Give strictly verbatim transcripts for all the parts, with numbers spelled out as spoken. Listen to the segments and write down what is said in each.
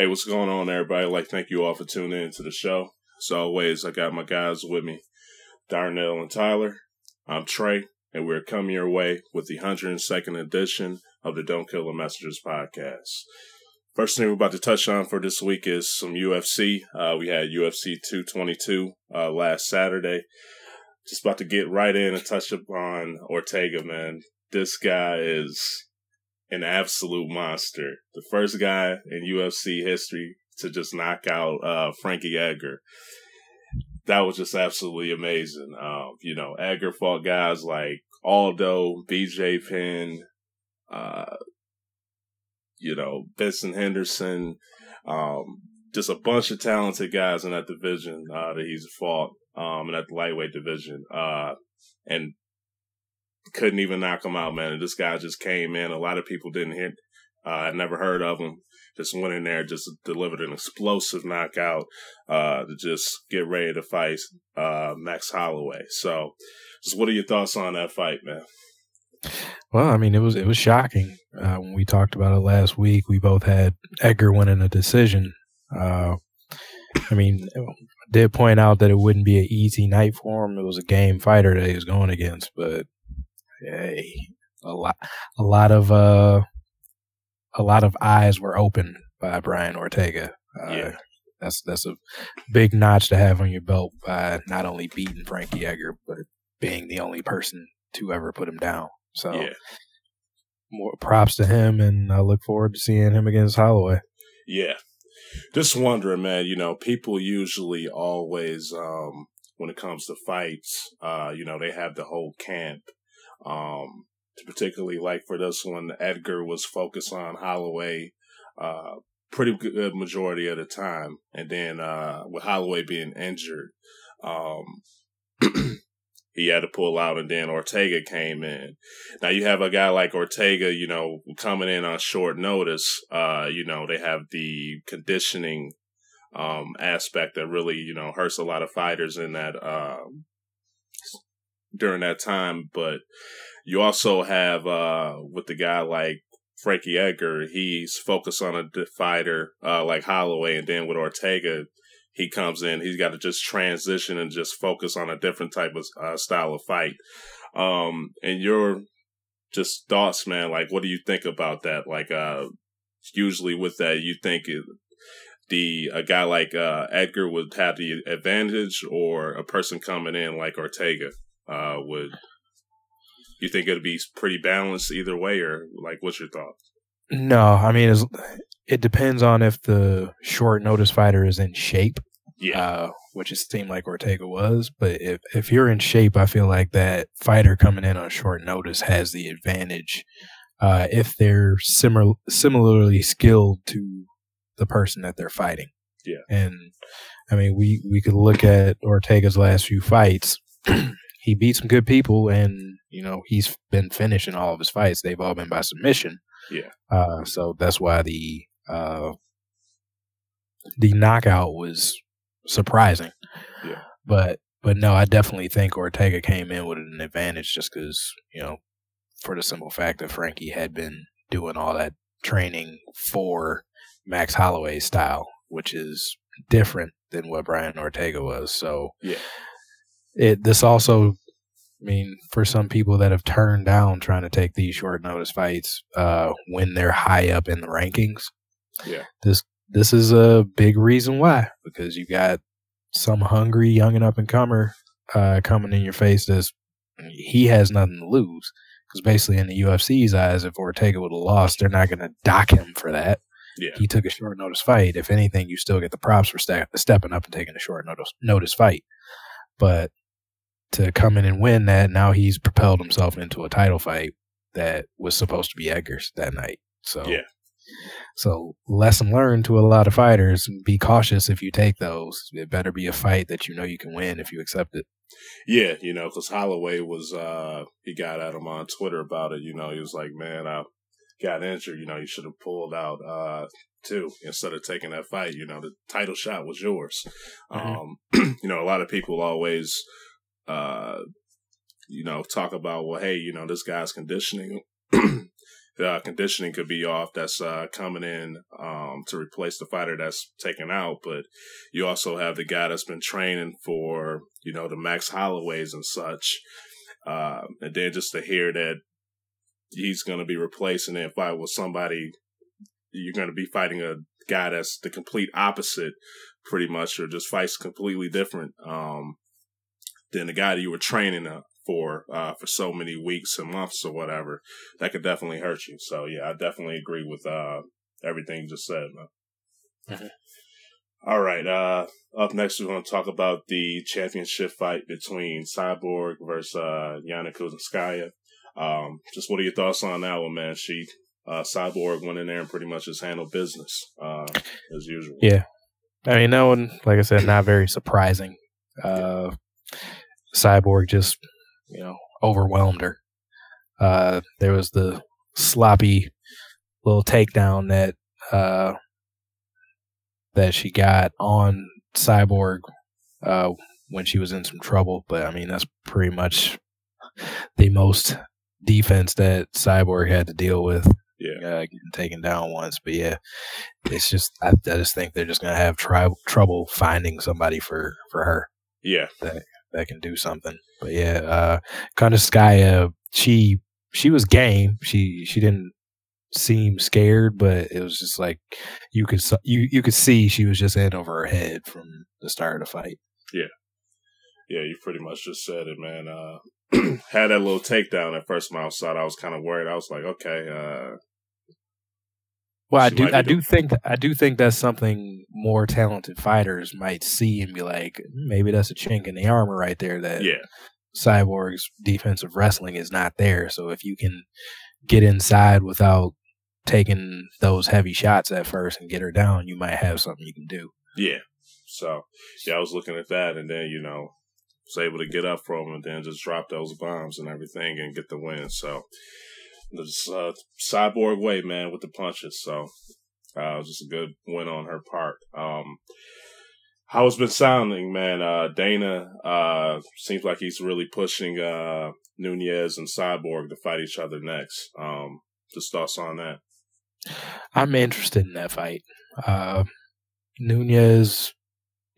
Hey, what's going on, everybody? Like, thank you all for tuning in to the show. As always, I got my guys with me, Darnell and Tyler. I'm Trey, and we're coming your way with the one hundred second edition of the Don't Kill the Messengers podcast. First thing we're about to touch on for this week is some U F C. Uh, we had two twenty-two uh, last Saturday. Just about to get right in and touch upon Ortega, man. This guy is an absolute monster. The first guy in U F C history to just knock out uh, Frankie Edgar. That was just absolutely amazing. Um, you know, Edgar fought guys like Aldo, B J Penn, uh, you know, Benson Henderson, um, just a bunch of talented guys in that division uh, that he's fought um, in that lightweight division. Uh, and couldn't even knock him out, man. And this guy just came in. A lot of people didn't hear, uh, never heard of him. Just went in there, just delivered an explosive knockout uh, to just get ready to fight uh, Max Holloway. So, just what are your thoughts on that fight, man? Well, I mean, it was it was shocking uh, when we talked about it last week. We both had Edgar winning a decision. Uh, I mean, I did point out that it wouldn't be an easy night for him. It was a game fighter that he was going against, but hey, a lot, a lot of. Uh, A lot of eyes were opened by Brian Ortega. Uh, yeah. That's that's a big notch to have on your belt by not only beating Frankie Edgar, but being the only person to ever put him down. So yeah. More props to him, and I look forward to seeing him against Holloway. Yeah. Just wondering, man, you know, people usually always, um, when it comes to fights, uh, you know, they have the whole camp. Um Particularly, like for this one, Edgar was focused on Holloway uh, pretty good majority of the time. And then uh, with Holloway being injured, um, he had to pull out, and then Ortega came in. Now you have a guy like Ortega, you know, coming in on short notice. Uh, you know, they have the conditioning um, aspect that really, you know, hurts a lot of fighters in that uh, during that time. But you also have, uh, with the guy like Frankie Edgar, he's focused on a fighter uh, like Holloway. And then with Ortega, he comes in. He's got to just transition and just focus on a different type of uh, style of fight. Um, and your just thoughts, man, like, what do you think about that? Like, uh, usually with that, you think it, the a guy like uh, Edgar would have the advantage, or a person coming in like Ortega uh, would... You think it'll be pretty balanced either way, or like, what's your thoughts? No, I mean, it's, it depends on if the short notice fighter is in shape, yeah, uh, which it seemed like Ortega was. But if, if you're in shape, I feel like that fighter coming in on short notice has the advantage uh, if they're similar, similarly skilled to the person that they're fighting. Yeah, and I mean, we, we could look at Ortega's last few fights. He beat some good people, and you know, he's been finishing all of his fights. They've all been by submission. Yeah. Uh, so that's why the uh, the knockout was surprising. Yeah. But but no, I definitely think Ortega came in with an advantage just because, you know, for the simple fact that Frankie had been doing all that training for Max Holloway's style, which is different than what Brian Ortega was. So yeah, it this also. I mean, for some people that have turned down trying to take these short notice fights uh, when they're high up in the rankings, yeah, this this is a big reason why, because you got some hungry young and up and comer uh, coming in your face. That's he has nothing to lose, because basically in the U F C's eyes, if Ortega would have lost, they're not going to dock him for that. Yeah, he took a short notice fight. If anything, you still get the props for ste- stepping up and taking a short notice notice fight, but to come in and win that, now he's propelled himself into a title fight that was supposed to be Edgar's that night. So, yeah. So lesson learned to a lot of fighters: be cautious if you take those. It better be a fight that you know you can win if you accept it. Yeah, you know, because Holloway was uh, he got at him on Twitter about it. You know, he was like, "Man, I got injured. You know, you should have pulled out uh, too instead of taking that fight. You know, the title shot was yours." Mm-hmm. Um, you know, a lot of people always. Uh, you know, talk about, well, hey, you know, this guy's conditioning uh, conditioning could be off that's uh, coming in um, to replace the fighter that's taken out. But you also have the guy that's been training for, you know, the Max Holloways and such. Uh, and then just to hear that he's going to be replacing and fight with somebody, you're going to be fighting a guy that's the complete opposite, pretty much, or just fights completely different um, than the guy that you were training uh, for uh, for so many weeks and months or whatever. That could definitely hurt you. So, yeah, I definitely agree with uh, everything you just said, man. Mm-hmm. All right. Uh, up next, we're going to talk about the championship fight between Cyborg versus uh, Yana Kuzinskaya. Um, just what are your thoughts on that one, man? She, uh, Cyborg went in there and pretty much just handled business uh, as usual. Yeah. I mean, that one, like I said, not very surprising. Uh, Cyborg just, you know, overwhelmed her. Uh, there was the sloppy little takedown that uh, that she got on Cyborg uh, when she was in some trouble. But, I mean, that's pretty much the most defense that Cyborg had to deal with. Yeah, uh, getting taken down once, but yeah, it's just I, I just think they're just gonna have tri- trouble finding somebody for, for her. Yeah, that that can do something. But yeah, uh, Kuzinskaya, she she was game. She she didn't seem scared, but it was just like you could you you could see she was just in over her head from the start of the fight. Yeah, yeah, you pretty much just said it, man. Uh, had that little takedown at first. When I was out, I was kind of worried. I was like, okay. Uh, Well, I do, I do think, I do think that's something more talented fighters might see and be like, maybe that's a chink in the armor right there. That yeah. Cyborg's defensive wrestling is not there. So if you can get inside without taking those heavy shots at first and get her down, you might have something you can do. Yeah. So yeah, I was looking at that, and then you know, was able to get up from him, and then just drop those bombs and everything, and get the win. So. This uh, Cyborg way, man, with the punches. So, uh, it was just a good win on her part. Um, how it's been sounding, man. Uh, Dana uh, seems like he's really pushing uh, Nunez and Cyborg to fight each other next. Um, just thoughts on that? I'm interested in that fight. Uh, Nunez,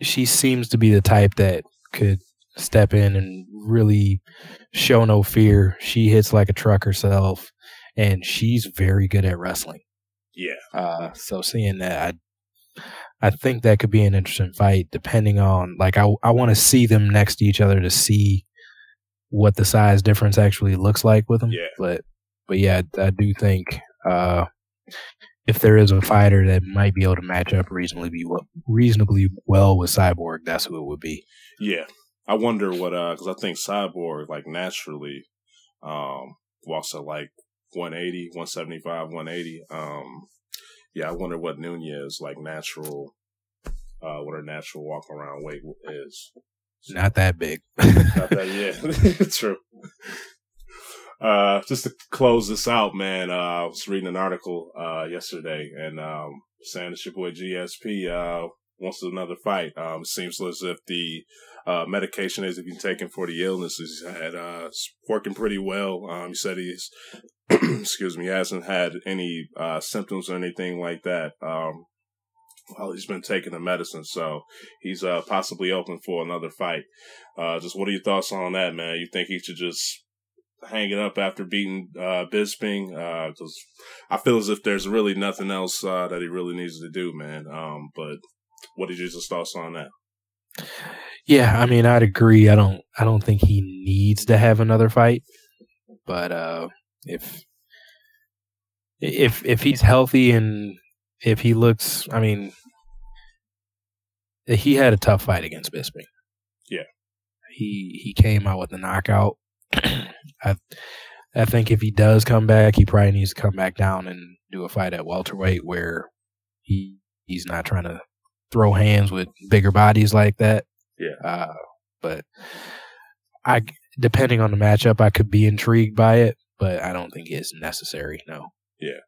she seems to be the type that could step in and really show no fear. She hits like a truck herself. And she's very good at wrestling. Yeah. Uh, so seeing that, I, I think that could be an interesting fight. Depending on, like, I I want to see them next to each other to see what the size difference actually looks like with them. Yeah. But but yeah, I, I do think uh, if there is a fighter that might be able to match up reasonably be well, reasonably well with Cyborg, that's who it would be. Yeah. I wonder what uh, because I think Cyborg like naturally um, walks at like. one eighty, one seventy-five, one eighty Um, yeah, I wonder what Nunez like natural, uh, what her natural walk around weight is. Not that big. Not that, yeah, true. Uh, just to close this out, man. Uh, I was reading an article uh yesterday and um saying that your boy G S P uh wants another fight. Um, it seems as if the Uh, medication is if you're taking for the illnesses he's had uh, working pretty well. Um, he said he's excuse me, he hasn't had any uh, symptoms or anything like that um, while he's been taking the medicine. So he's uh, possibly open for another fight. Uh, just what are your thoughts on that, man? You think he should just hang it up after beating uh, Bisping? Because uh, I feel as if there's really nothing else uh, that he really needs to do, man. Um, but what are your thoughts on that? Yeah, I mean, I'd agree. I don't, I don't think he needs to have another fight. But uh, if if if he's healthy and if he looks, I mean, he had a tough fight against Bisping. Yeah, he he came out with a knockout. I I think if he does come back, he probably needs to come back down and do a fight at welterweight where he he's not trying to throw hands with bigger bodies like that. Yeah, uh, but I depending on the matchup, I could be intrigued by it, but I don't think it's necessary. No. Yeah.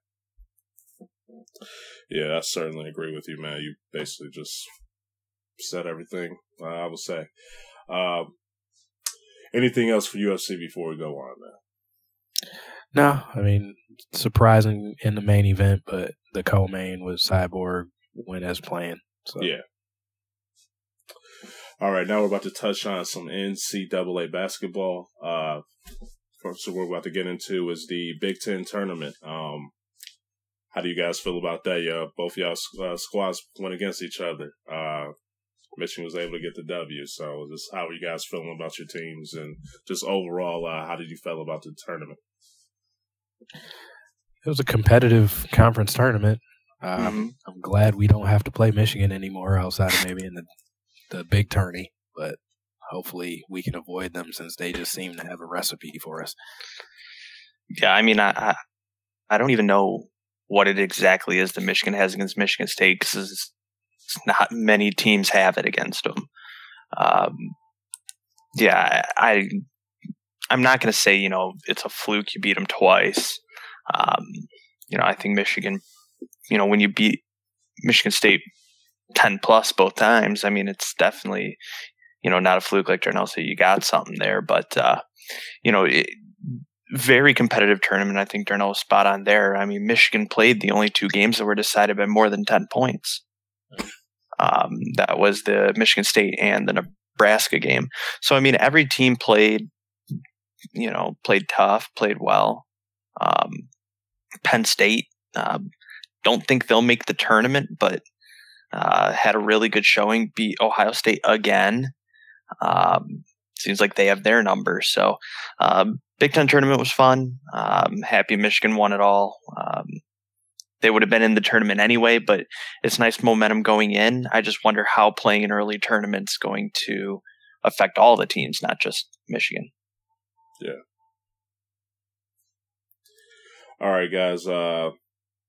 Yeah, I certainly agree with you, man. You basically just said everything uh, I would say. Um, anything else for U F C before we go on, man? No, I mean, surprising in the main event, but the co-main was Cyborg went as planned. So. Yeah. All right, now we're about to touch on some N C double A basketball. Uh, first, what we're about to get into is the Big Ten tournament. Um, how do you guys feel about that? Yeah, both y'all uh, squads went against each other. Uh, Michigan was able to get the W. So, just how are you guys feeling about your teams, and just overall, uh, how did you feel about the tournament? It was a competitive conference tournament. Um, mm-hmm. I'm glad we don't have to play Michigan anymore, outside of maybe in the the big tourney, but hopefully we can avoid them since they just seem to have a recipe for us. Yeah, I mean, I I, I don't even know what it exactly is that Michigan has against Michigan State, because not many teams have it against them. Um, yeah, I I'm not going to say, you know, it's a fluke, you beat them twice. Um, you know, I think Michigan, you know, when you beat Michigan State ten plus both times, I mean, it's definitely, you know, not a fluke, like Darnell said, you got something there. But, uh, you know, it, very competitive tournament. I think Darnell was spot on there. I mean, Michigan played the only two games that were decided by more than ten points. Um, that was the Michigan State and the Nebraska game. So, I mean, every team played, you know, played tough, played well. Um, Penn State, um, don't think they'll make the tournament, but Uh, had a really good showing, beat Ohio State again. Um, seems like they have their number. So, um, Big Ten tournament was fun. Um, happy Michigan won it all. Um, they would have been in the tournament anyway, but it's nice momentum going in. I just wonder how playing an early tournament is going to affect all the teams, not just Michigan. Yeah. All right, guys. Uh,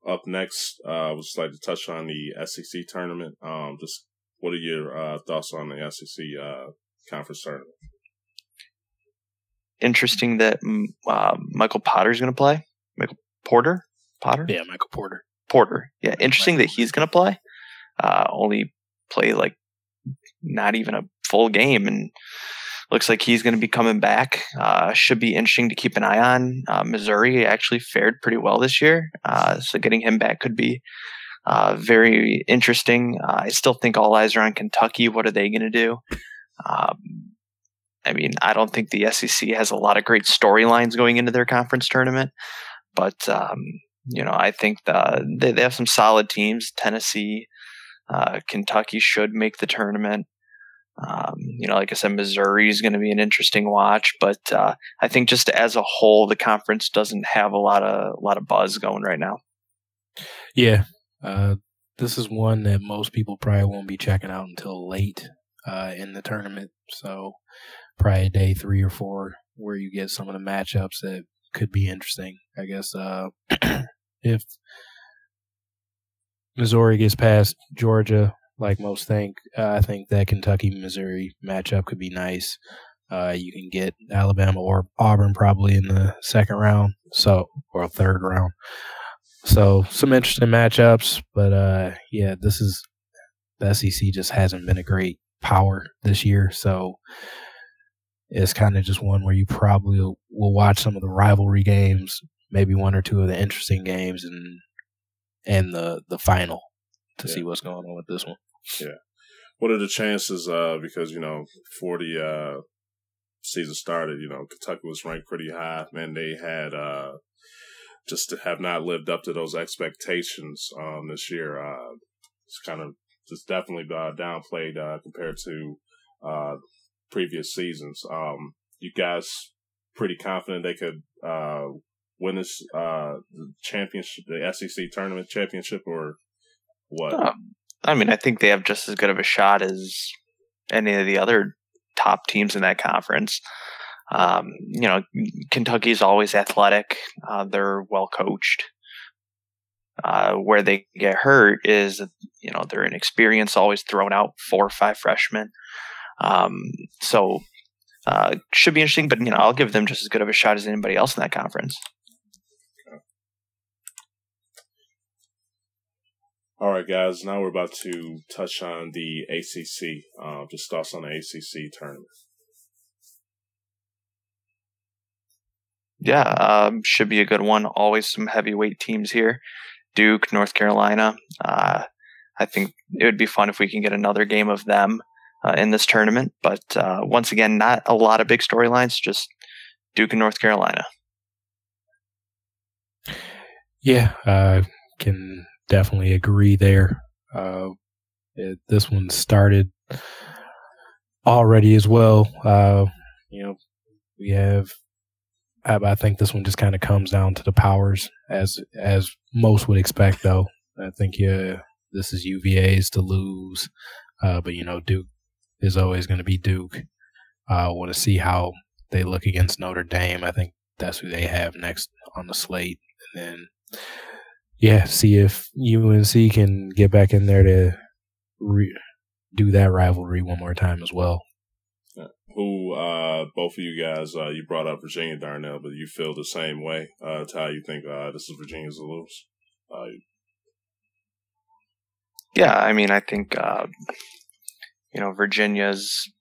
Up next, uh, I would just like to touch on the S E C tournament. Um, just what are your uh, thoughts on the S E C uh, conference tournament? Interesting that uh, Michael Porter is going to play. Michael Porter? Potter? Yeah, Michael Porter. Porter. Yeah, Michael interesting Michael. that he's going to play. Uh, only play, like, not even a full game, and looks like he's going to be coming back. Uh, should be interesting to keep an eye on. Uh, Missouri actually fared pretty well this year, uh, so getting him back could be uh, very interesting. Uh, I still think all eyes are on Kentucky. What are they going to do? Um, I mean, I don't think the S E C has a lot of great storylines going into their conference tournament, but um, you know, I think the, they, they have some solid teams. Tennessee, uh, Kentucky should make the tournament. Um, you know, like I said, Missouri is going to be an interesting watch, but uh, I think just as a whole, the conference doesn't have a lot of a lot of buzz going right now. Yeah, uh, this is one that most people probably won't be checking out until late uh, in the tournament. So probably day three or four, where you get some of the matchups that could be interesting. I guess uh, if Missouri gets past Georgia, like most think, uh, I think that Kentucky-Missouri matchup could be nice. Uh, you can get Alabama or Auburn probably in the second round, so or third round. So some interesting matchups, but uh, yeah, this is the S E C just hasn't been a great power this year, so it's kind of just one where you probably will watch some of the rivalry games, maybe one or two of the interesting games, and and the the final to yeah. see what's going on with this one. Yeah. What are the chances, uh, because, you know, before the uh, season started, you know, Kentucky was ranked pretty high, and they had uh, just have not lived up to those expectations um, this year. Uh, it's kind of just definitely uh, downplayed uh, compared to uh, previous seasons. Um, you guys pretty confident they could uh, win this uh, championship, the S E C tournament championship, or what? Uh, I mean, I think they have just as good of a shot as any of the other top teams in that conference. Um, you know, Kentucky's always athletic. Uh, they're well coached. Uh, where they get hurt is, you know, they're inexperienced, always thrown out four or five freshmen. Um, so uh, should be interesting, but, you know, I'll give them just as good of a shot as anybody else in that conference. All right, guys, now we're about to touch on the A C C, uh, just thoughts on the A C C tournament. yeah, um, should be a good one. Always some heavyweight teams here. Duke, North Carolina. Uh, I think it would be fun if we can get another game of them uh, in this tournament. But uh, once again, not a lot of big storylines, just Duke and North Carolina. Yeah, I uh, can definitely agree there. Uh, it, this one started already as well. Uh, you know, we have... I think this one just kind of comes down to the powers, as as most would expect, though. I think yeah, this is U V A's to lose, uh, but, you know, Duke is always going to be Duke. I uh, want to see how they look against Notre Dame. I think that's who they have next on the slate. And then, yeah, see if U N C can get back in there to re- do that rivalry one more time as well. Who, uh, both of you guys, uh, you brought up Virginia, Darnell, but you feel the same way. Uh, Ty, you think uh, this is Virginia's to lose? Uh, yeah, I mean, I think, uh, you know, Virginia's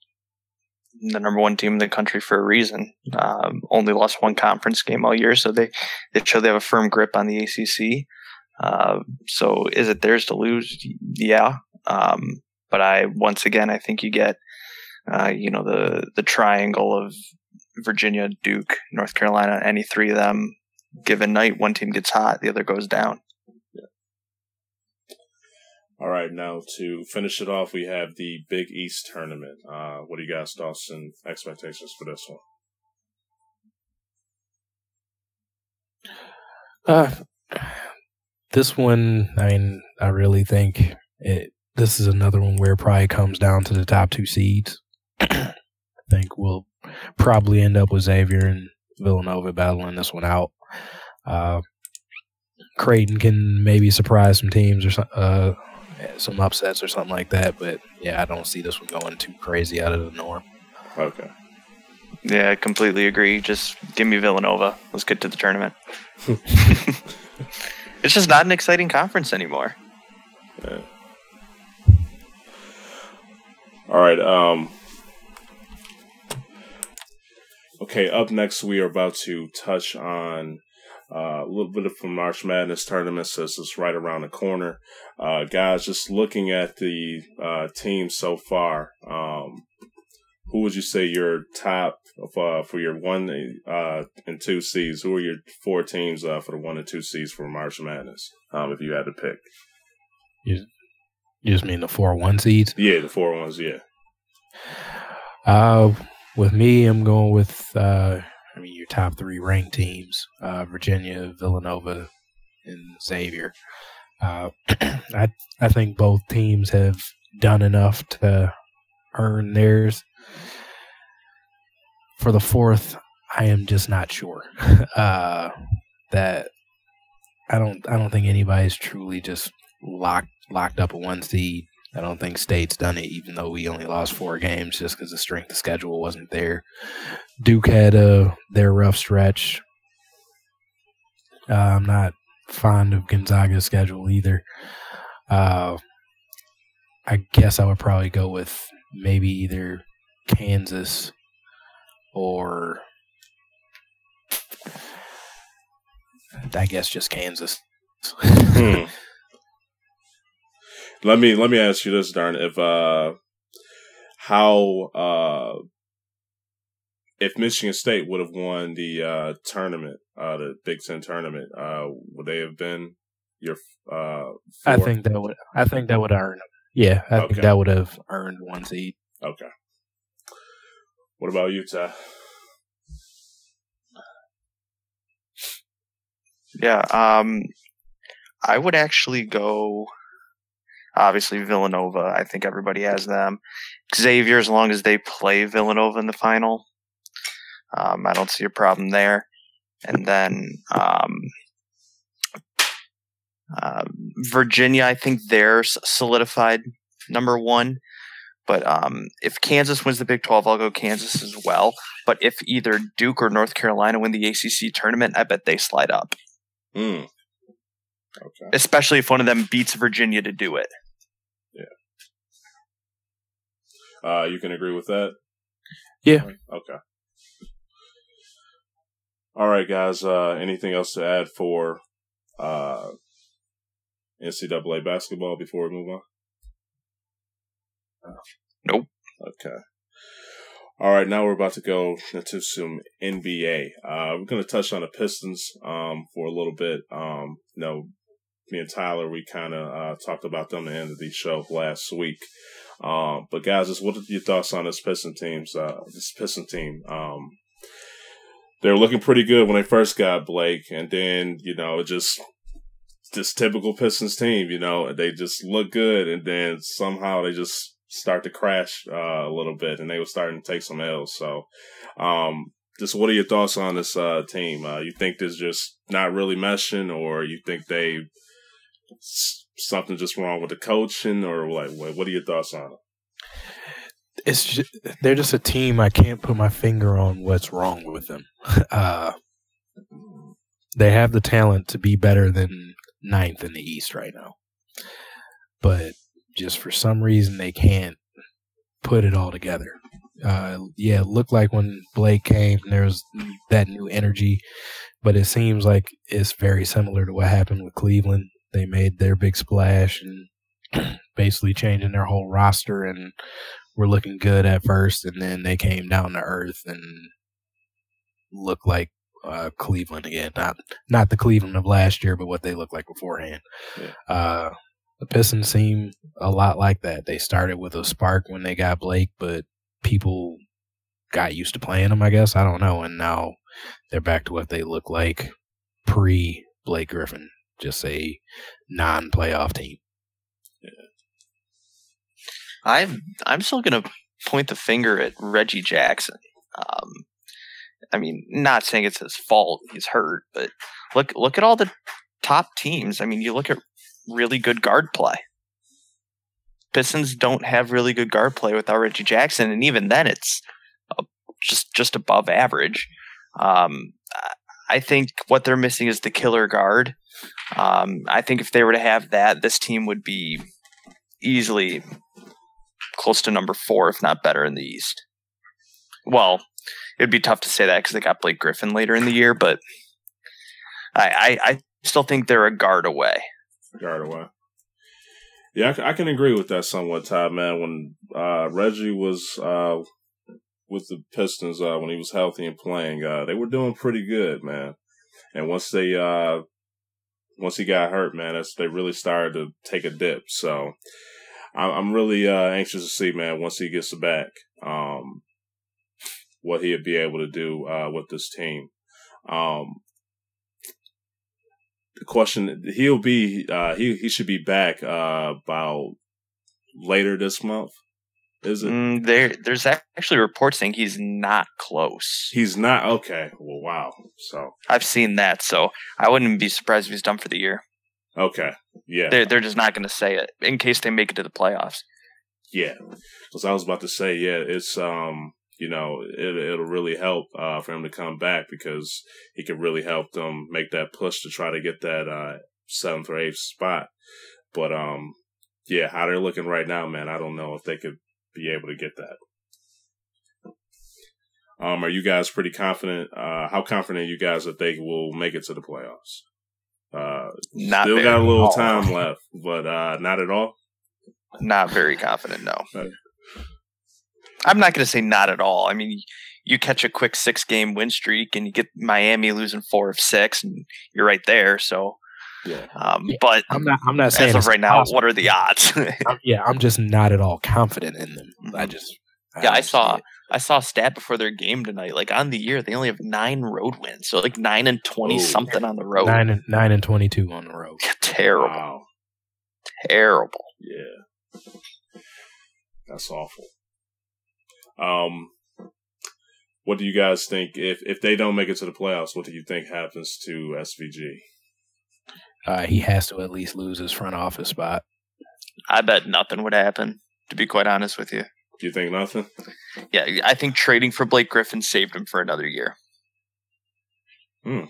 the number one team in the country for a reason. Um, only lost one conference game all year, so they, they show they have a firm grip on the A C C. Uh, so is it theirs to lose? Yeah. Um, but I, once again, I think you get, Uh, you know, the, the triangle of Virginia, Duke, North Carolina, any three of them, given night, one team gets hot, the other goes down. Yeah. All right, now to finish it off, we have the Big East tournament. Uh, what are you guys' thoughts and expectations for this one? Uh, this one, I mean, I really think it. This is another one where it probably comes down to the top two seeds. I think we'll probably end up with Xavier and Villanova battling this one out. Uh, Creighton can maybe surprise some teams or some, uh, some upsets or something like that, but yeah, I don't see this one going too crazy out of the norm. Okay. Yeah, I completely agree. Just give me Villanova. Let's get to the tournament. It's just not an exciting conference anymore. Yeah. All right. Um, okay, up next, we are about to touch on uh, a little bit of the March Madness tournament, since it's right around the corner. Uh, guys, just looking at the uh, team so far, um, who would you say your top uh, for your one uh, and two seeds? Who are your four teams uh, for the one and two seeds for March Madness, um, if you had to pick? Yeah. You just mean the four one seeds? Yeah, the four ones, yeah. Uh, with me, I'm going with, uh, I mean, your top three ranked teams, uh, Virginia, Villanova, and Xavier. Uh, I I think both teams have done enough to earn theirs. For the fourth, I am just not sure. uh, that I don't I don't think anybody's truly just locked. Locked up a one seed. I don't think State's done it, even though we only lost four games just because the strength of schedule wasn't there. Duke had uh, their rough stretch. Uh, I'm not fond of Gonzaga's schedule either. Uh, I guess I would probably go with maybe either Kansas or I guess just Kansas. Hmm. Let me let me ask you this, Darn. If uh, how uh, if Michigan State would have won the uh, tournament, uh, the Big Ten tournament, uh, would they have been your? Uh, I think that would. I think that would earn. Yeah, I okay. think that would have earned one seed. Okay. What about you, Ty? Yeah, um, I would actually go. Obviously, Villanova, I think everybody has them. Xavier, as long as they play Villanova in the final, um, I don't see a problem there. And then um, uh, Virginia, I think they're solidified number one. But um, if Kansas wins the Big twelve, I'll go Kansas as well. But if either Duke or North Carolina win the A C C tournament, I bet they slide up. Mm. Okay. Especially if one of them beats Virginia to do it. Uh, you can agree with that? Yeah. Okay. All right, guys. Uh, anything else to add for uh, N C double A basketball before we move on? Nope. Okay. All right, now we're about to go into some N B A. Uh, we're going to touch on the Pistons um, for a little bit. Um, you know, me and Tyler, we kind of uh, talked about them at the end of the show last week. Uh, but, guys, just what are your thoughts on this Pistons teams? Uh, this Pistons team, um, they were looking pretty good when they first got Blake, and then, you know, it just – this typical Pistons team, you know, they just look good, and then somehow they just start to crash uh, a little bit, and they were starting to take some L's. So, um, just what are your thoughts on this uh, team? Uh, you think they're just not really meshing, or you think they something just wrong with the coaching, or like what? What are your thoughts on it? It's just, they're just a team. I can't put my finger on what's wrong with them. Uh, they have the talent to be better than ninth in the East right now, but just for some reason they can't put it all together. Uh, yeah, it looked like when Blake came, there was that new energy, but it seems like it's very similar to what happened with Cleveland. They made their big splash and basically changing their whole roster and were looking good at first, and then they came down to earth and looked like Uh, Cleveland again, not not the Cleveland of last year, but what they looked like beforehand. Yeah. Uh, the Pistons seem a lot like that. They started with a spark when they got Blake, but people got used to playing them, I guess. I don't know, and now they're back to what they look like pre Blake Griffin, just a non playoff team. Yeah. I'm I'm still gonna point the finger at Reggie Jackson. Um, I mean, not saying it's his fault, he's hurt, but look look at all the top teams. I mean, you look at really good guard play. Pistons don't have really good guard play without Reggie Jackson, and even then it's just just above average. Um, I think what they're missing is the killer guard. Um, I think if they were to have that, this team would be easily close to number four, if not better, in the East. Well, it'd be tough to say that because they got Blake Griffin later in the year, but I, I, I still think they're a guard away. Guard away. Yeah, I, I can agree with that somewhat, Ty, man. When uh, Reggie was uh, with the Pistons, uh, when he was healthy and playing, uh, they were doing pretty good, man. And once they uh, once he got hurt, man, that's, they really started to take a dip. So I'm, I'm really uh, anxious to see, man, once he gets back. Um, what he would be able to do uh, with this team. Um, the question, he'll be, uh, he he should be back uh, about later this month, is it? Mm, there, there's actually reports saying he's not close. He's not? Okay. Well, wow. So I've seen that, so I wouldn't be surprised if he's done for the year. Okay. Yeah. They're, they're just not going to say it in case they make it to the playoffs. Yeah. Because I was about to say, yeah, it's... um. You know, it, it'll really help uh, for him to come back because he could really help them make that push to try to get that uh, seventh or eighth spot. But, um, yeah, how they're looking right now, man, I don't know if they could be able to get that. Um, are you guys pretty confident? Uh, how confident are you guys that they will make it to the playoffs? Uh, not still got a little time left, but uh, not at all? Not very confident, no. Okay. I'm not going to say not at all. I mean, you catch a quick six-game win streak, and you get Miami losing four of six, and you're right there. So, yeah. Um, yeah. But I'm not. I'm not as saying as of right now. Possible. What are the odds? I'm, yeah, I'm just not at all confident in them. I just. I yeah, I saw. It. I saw a stat before their game tonight. Like on the year, they only have nine road wins. So like nine and twenty Ooh. something on the road. Nine and nine and twenty-two on the road. Terrible. Wow. Terrible. Yeah. That's awful. Um, what do you guys think if, if they don't make it to the playoffs? What do you think happens to S V G? Uh, he has to at least lose his front office spot. I bet nothing would happen. To be quite honest with you, do you think nothing? Yeah, I think trading for Blake Griffin saved him for another year. Hmm.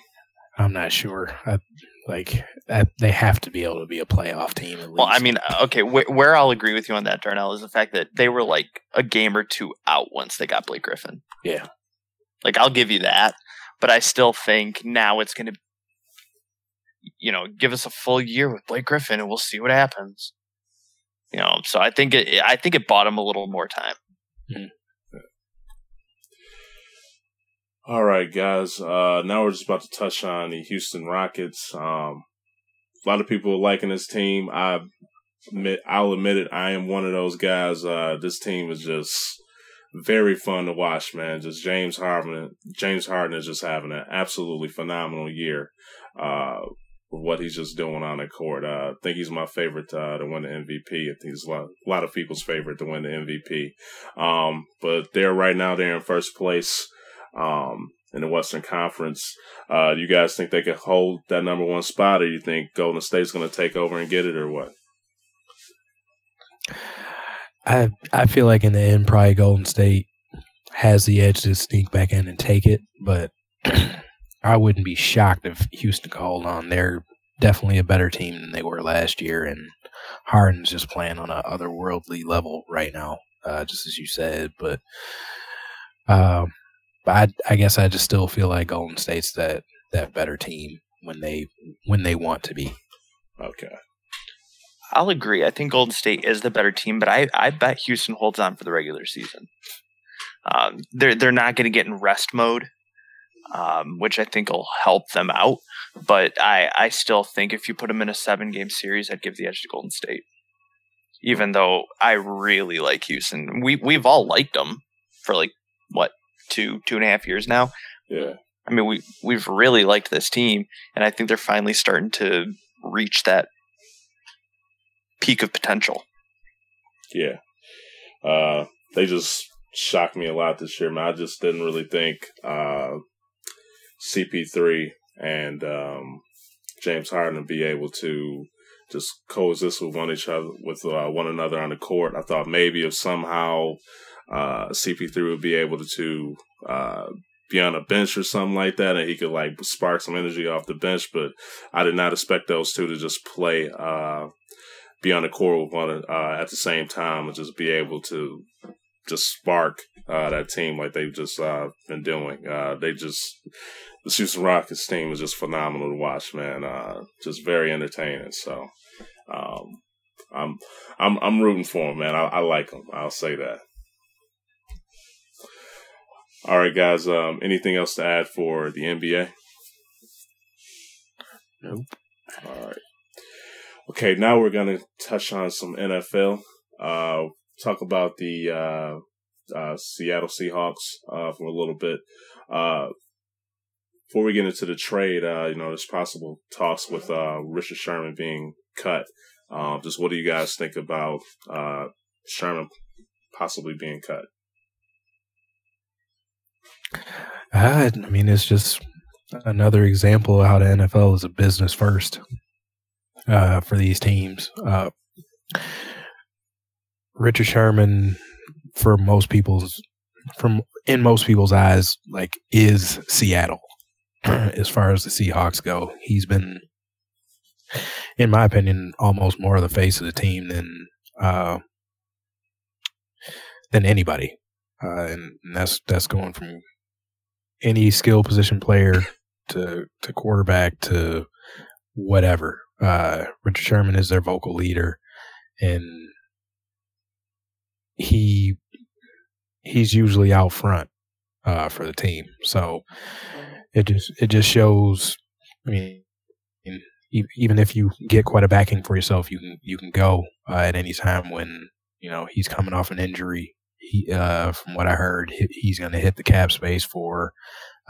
I'm not sure. I, like I, they have to be able to be a playoff team. At least. Well, I mean, okay, wh- where I'll agree with you on that, Darnell, is the fact that they were like a game or two out once they got Blake Griffin. Yeah, like I'll give you that. but I still think now it's going to, you know, give us a full year with Blake Griffin and we'll see what happens. You know, so I think it, I think it bought him a little more time. Mm-hmm. All right, guys. Uh, now we're just about to touch on the Houston Rockets. Um, a lot of people are liking this team. I admit, I'll admit it. I am one of those guys. Uh, this team is just very fun to watch, man. Just James Harden. James Harden is just having an absolutely phenomenal year. Uh, with what he's just doing on the court. Uh, I think he's my favorite uh, to win the M V P. I think he's a lot, a lot of people's favorite to win the M V P. Um, but they're right now. They're in first place. Um, in the Western Conference. Uh, do you guys think they can hold that number one spot, or do you think Golden State's going to take over and get it, or what? I I feel like in the end, probably Golden State has the edge to sneak back in and take it, but I wouldn't be shocked if Houston could hold on. They're definitely a better team than they were last year, and Harden's just playing on an otherworldly level right now, uh, just as you said, but um, But I, I guess I just still feel like Golden State's that, that better team when they when they want to be. Okay. I'll agree. I think Golden State is the better team, but I, I bet Houston holds on for the regular season. Um, they're, they're not going to get in rest mode, um, which I think will help them out. But I, I still think if you put them in a seven-game series, I'd give the edge to Golden State, even though I really like Houston. We, we've all liked them for, like, what? two, two and a half years now. Yeah. I mean, we, we've really liked this team, and I think they're finally starting to reach that peak of potential. Yeah. Uh, they just shocked me a lot this year, man. I just didn't really think uh, C P three and um, James Harden would be able to just coexist with one each other, with uh, one another on the court. I thought maybe if somehow Uh, C P three would be able to, to uh, be on a bench or something like that, and he could like spark some energy off the bench. But I did not expect those two to just play, uh, be on the court with one uh, at the same time, and just be able to just spark uh, that team like they've just uh, been doing. Uh, they just the Houston Rockets team is just phenomenal to watch, man. Uh, just very entertaining. So um, I'm I'm I'm rooting for them, man. I, I like them. I'll say that. All right, guys. Um, anything else to add for the N B A? Nope. All right. Okay, now we're going to touch on some N F L. Uh, talk about the uh, uh, Seattle Seahawks uh, for a little bit. Uh, before we get into the trade, uh, you know, there's possible talks with uh, Richard Sherman being cut. Uh, just what do you guys think about uh, Sherman possibly being cut? I mean, it's just another example of how the N F L is a business first uh, for these teams. Uh, Richard Sherman, for most people's, from in most people's eyes, like is Seattle as far as the Seahawks go. He's been, in my opinion, almost more of the face of the team than uh, than anybody, uh, and that's that's going from any skill position player to, to quarterback to whatever. Uh, Richard Sherman is their vocal leader, and he he's usually out front uh, for the team. So it just it just shows. I mean, even if you get quite a backing for yourself, you can you can go uh, at any time when you know he's coming off an injury. He, uh, from what I heard, he's going to hit the cap space for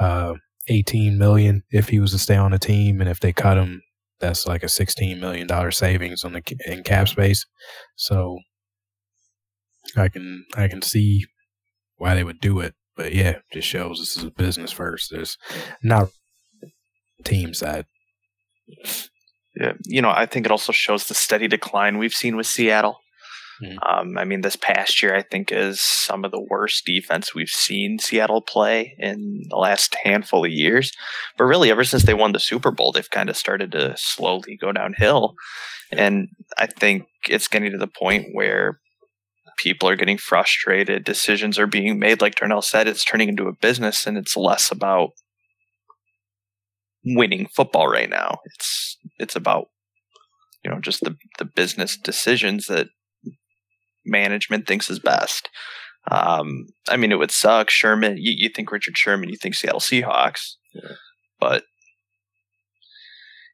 uh, eighteen million dollars if he was to stay on the team, and if they cut him, that's like a sixteen million dollars savings on the in cap space. So I can I can see why they would do it, but yeah, just shows this is a business first. There's not team side. Yeah, you know, I think it also shows the steady decline we've seen with Seattle. Um, I mean, this past year, I think, is some of the worst defense we've seen Seattle play in the last handful of years. But really, ever since they won the Super Bowl, they've kind of started to slowly go downhill. And I think it's getting to the point where people are getting frustrated. Decisions are being made. Like Darnell said, it's turning into a business, and it's less about winning football right now. It's it's about, you know, just the, the business decisions that management thinks is best. Um, I mean, it would suck. Sherman, you, you think Richard Sherman, you think Seattle Seahawks, yeah. But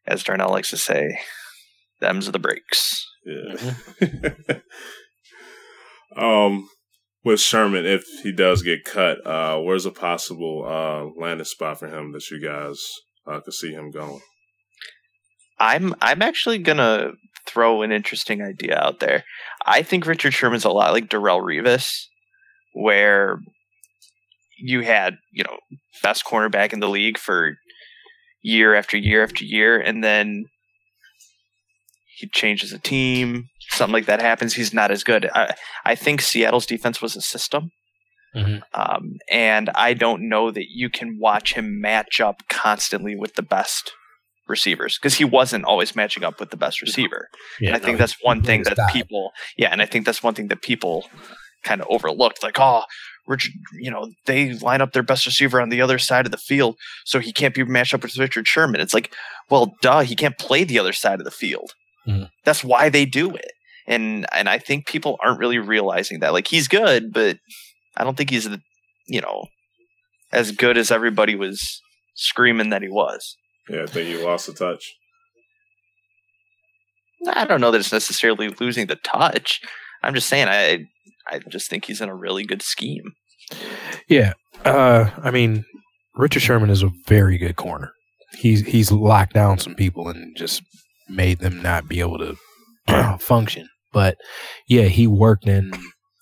as Darnell likes to say, them's the breaks. Yeah. um, with Sherman, if he does get cut, uh, where's a possible uh, landing spot for him that you guys uh, could see him going? I'm I'm actually gonna throw an interesting idea out there. I think Richard Sherman's a lot like Darrelle Revis, where you had, you know, best cornerback in the league for year after year after year, and then he changes a team, something like that happens, he's not as good. I, I think Seattle's defense was a system, mm-hmm. um, and I don't know that you can watch him match up constantly with the best receivers, because he wasn't always matching up with the best receiver. Yeah, and I no, think that's one thing that died. people, yeah, and I think that's one thing that people kind of overlooked. Like, oh, Richard, you know, they line up their best receiver on the other side of the field, so he can't be matched up with Richard Sherman. It's like, well, duh, he can't play the other side of the field. Mm-hmm. That's why they do it. And and I think people aren't really realizing that. Like, he's good, but I don't think he's, the, you know, as good as everybody was screaming that he was. Yeah, I think you lost the touch. I don't know that it's necessarily losing the touch. I'm just saying, I I just think he's in a really good scheme. Yeah, uh, I mean, Richard Sherman is a very good corner. He's he's locked down some people and just made them not be able to uh, function. But yeah, he worked in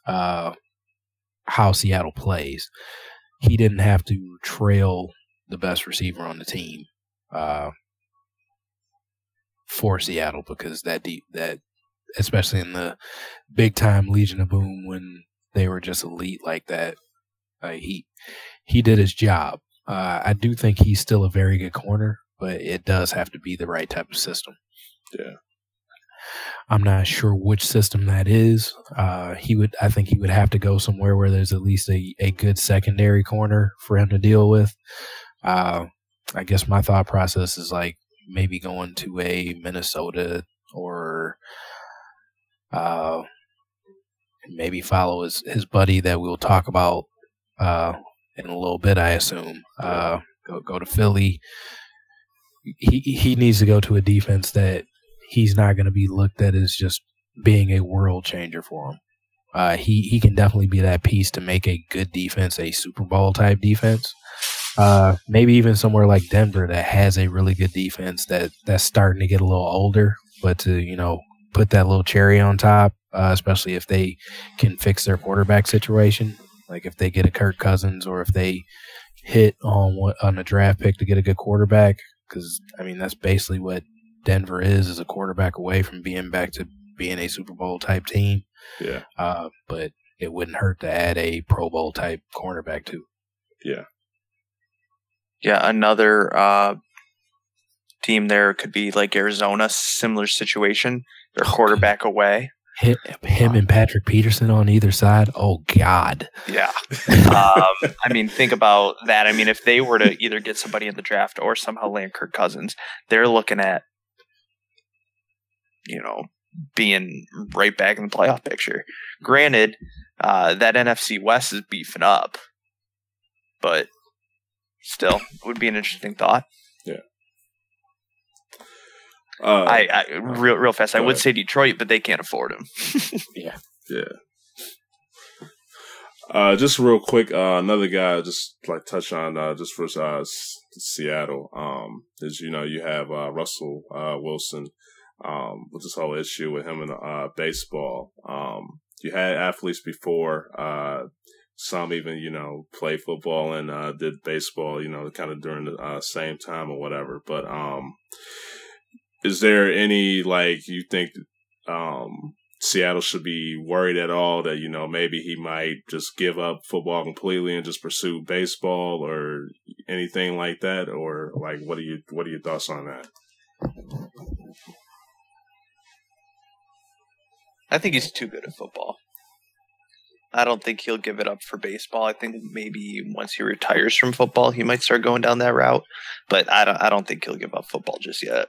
uh, how Seattle plays. He didn't have to trail the best receiver on the team uh, for Seattle, because that deep that. especially in the big-time Legion of Boom when they were just elite like that. Uh, he he did his job. Uh, I do think he's still a very good corner, but it does have to be the right type of system. Yeah, I'm not sure which system that is. Uh, he would, I think he would have to go somewhere where there's at least a, a good secondary corner for him to deal with. Uh, I guess my thought process is like maybe going to a Minnesota or Uh, maybe follow his, his buddy that we'll talk about uh, in a little bit, I assume. Uh, go go to Philly. He he needs to go to a defense that he's not going to be looked at as just being a world changer for him. Uh, he, he can definitely be that piece to make a good defense, a Super Bowl type defense. Uh, maybe even somewhere like Denver that has a really good defense that, that's starting to get a little older, but to, you know, put that little cherry on top, uh, especially if they can fix their quarterback situation. Like if they get a Kirk Cousins or if they hit on what, on a draft pick to get a good quarterback, because, I mean, that's basically what Denver is, is a quarterback away from being back to being a Super Bowl-type team. Yeah. Uh, but it wouldn't hurt to add a Pro Bowl-type cornerback, too. Yeah. Yeah, another uh, team there could be like Arizona, similar situation. Their quarterback away. Him, him and Patrick Peterson on either side. Oh, God. Yeah. um, I mean, think about that. I mean, if they were to either get somebody in the draft or somehow land Kirk Cousins, they're looking at, you know, being right back in the playoff picture. Granted, uh, that N F C West is beefing up, but still, it would be an interesting thought. Uh, I, I real real fast. I would ahead. say Detroit, but they can't afford him. yeah, yeah. Uh, just real quick, uh, another guy I just like touch on uh, just for uh, S- Seattle um, is you know you have uh, Russell uh, Wilson um, with this whole issue with him in uh, baseball. Um, you had athletes before. Uh, some even you know play football and uh, did baseball. You know, kind of during the uh, same time or whatever, but. Um, Is there any, like, you think um, Seattle should be worried at all that, you know, maybe he might just give up football completely and just pursue baseball or anything like that? Or, like, what are, you, what are your thoughts on that? I think he's too good at football. I don't think he'll give it up for baseball. I think maybe once he retires from football, he might start going down that route. But I don't. I don't think he'll give up football just yet.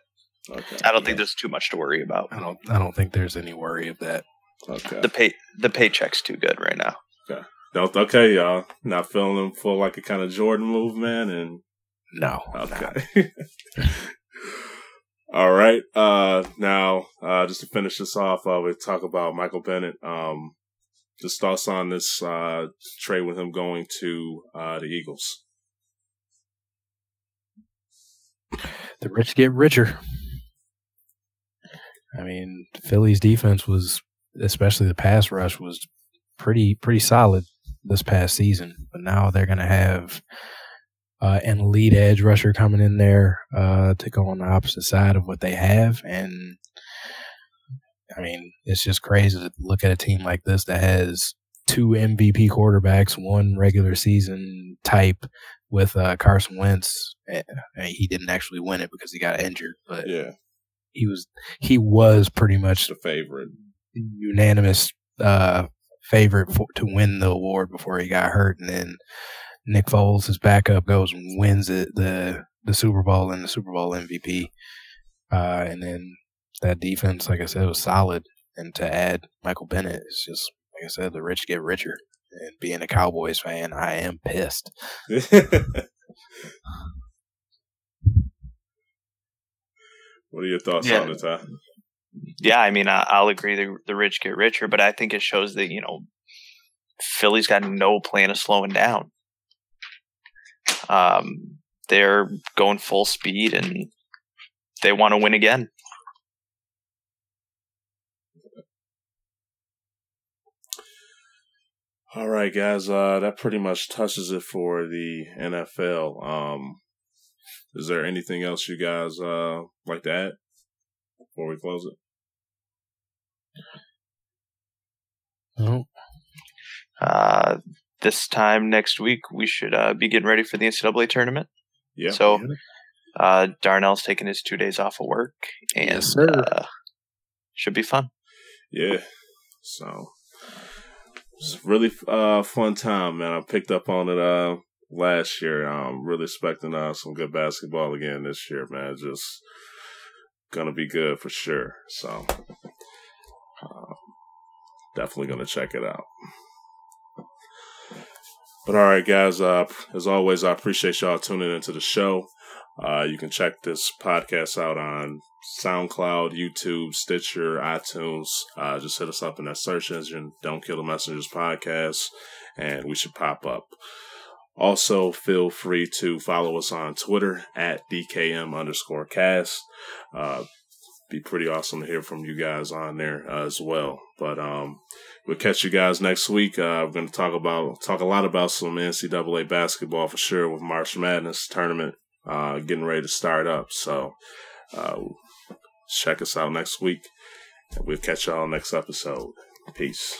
Okay, I don't yeah. think there's too much to worry about. I don't. I don't think there's any worry of that. Okay. The pay. The paycheck's too good right now. Okay. Okay, y'all. Not feeling for like a kind of Jordan move, man. And no. Okay. All right. Uh, now, uh, just to finish this off, uh, we talk about Michael Bennett. Um, just thoughts on this uh, trade with him going to uh, the Eagles. The rich get richer. I mean, Philly's defense was, especially the pass rush, was pretty pretty solid this past season. But now they're going to have uh, an elite edge rusher coming in there uh, to go on the opposite side of what they have. And, I mean, it's just crazy to look at a team like this that has two M V P quarterbacks, one regular season type with uh, Carson Wentz. I mean, he didn't actually win it because he got injured, but yeah. He was he was pretty much the favorite, unanimous uh, favorite for, to win the award before he got hurt, and then Nick Foles, his backup, goes and wins it, the the Super Bowl and the Super Bowl M V P, uh, and then that defense, like I said, was solid. And to add Michael Bennett, it's just like I said, the rich get richer. And being a Cowboys fan, I am pissed. What are your thoughts yeah. on it, Ty? Yeah, I mean, I, I'll agree the, the rich get richer, but I think it shows that, you know, Philly's got no plan of slowing down. Um, they're going full speed, and they want to win again. All right, guys, uh, that pretty much touches it for the N F L. Um, is there anything else you guys uh, like to add before we close it? No. Uh, this time next week, we should uh, be getting ready for the N C double A tournament. Yeah. So uh, Darnell's taking his two days off of work, and yes, sir. Uh, should be fun. Yeah. So it's really uh fun time, man. I picked up on it. Uh, Last year, I'm really expecting uh, some good basketball again this year, man. Just gonna be good for sure. So, uh, definitely gonna check it out. But all right, guys. Uh, as always, I appreciate y'all tuning into the show. Uh, you can check this podcast out on SoundCloud, YouTube, Stitcher, iTunes. Uh, just hit us up in that search engine. Don't Kill the Messengers podcast, and we should pop up. Also, feel free to follow us on Twitter at D K M underscore cast. Uh, be pretty awesome to hear from you guys on there uh, as well. But um, we'll catch you guys next week. Uh, we're going to talk about talk a lot about some N C double A basketball for sure with March Madness tournament uh, getting ready to start up. So uh, check us out next week. We'll catch y'all next episode. Peace.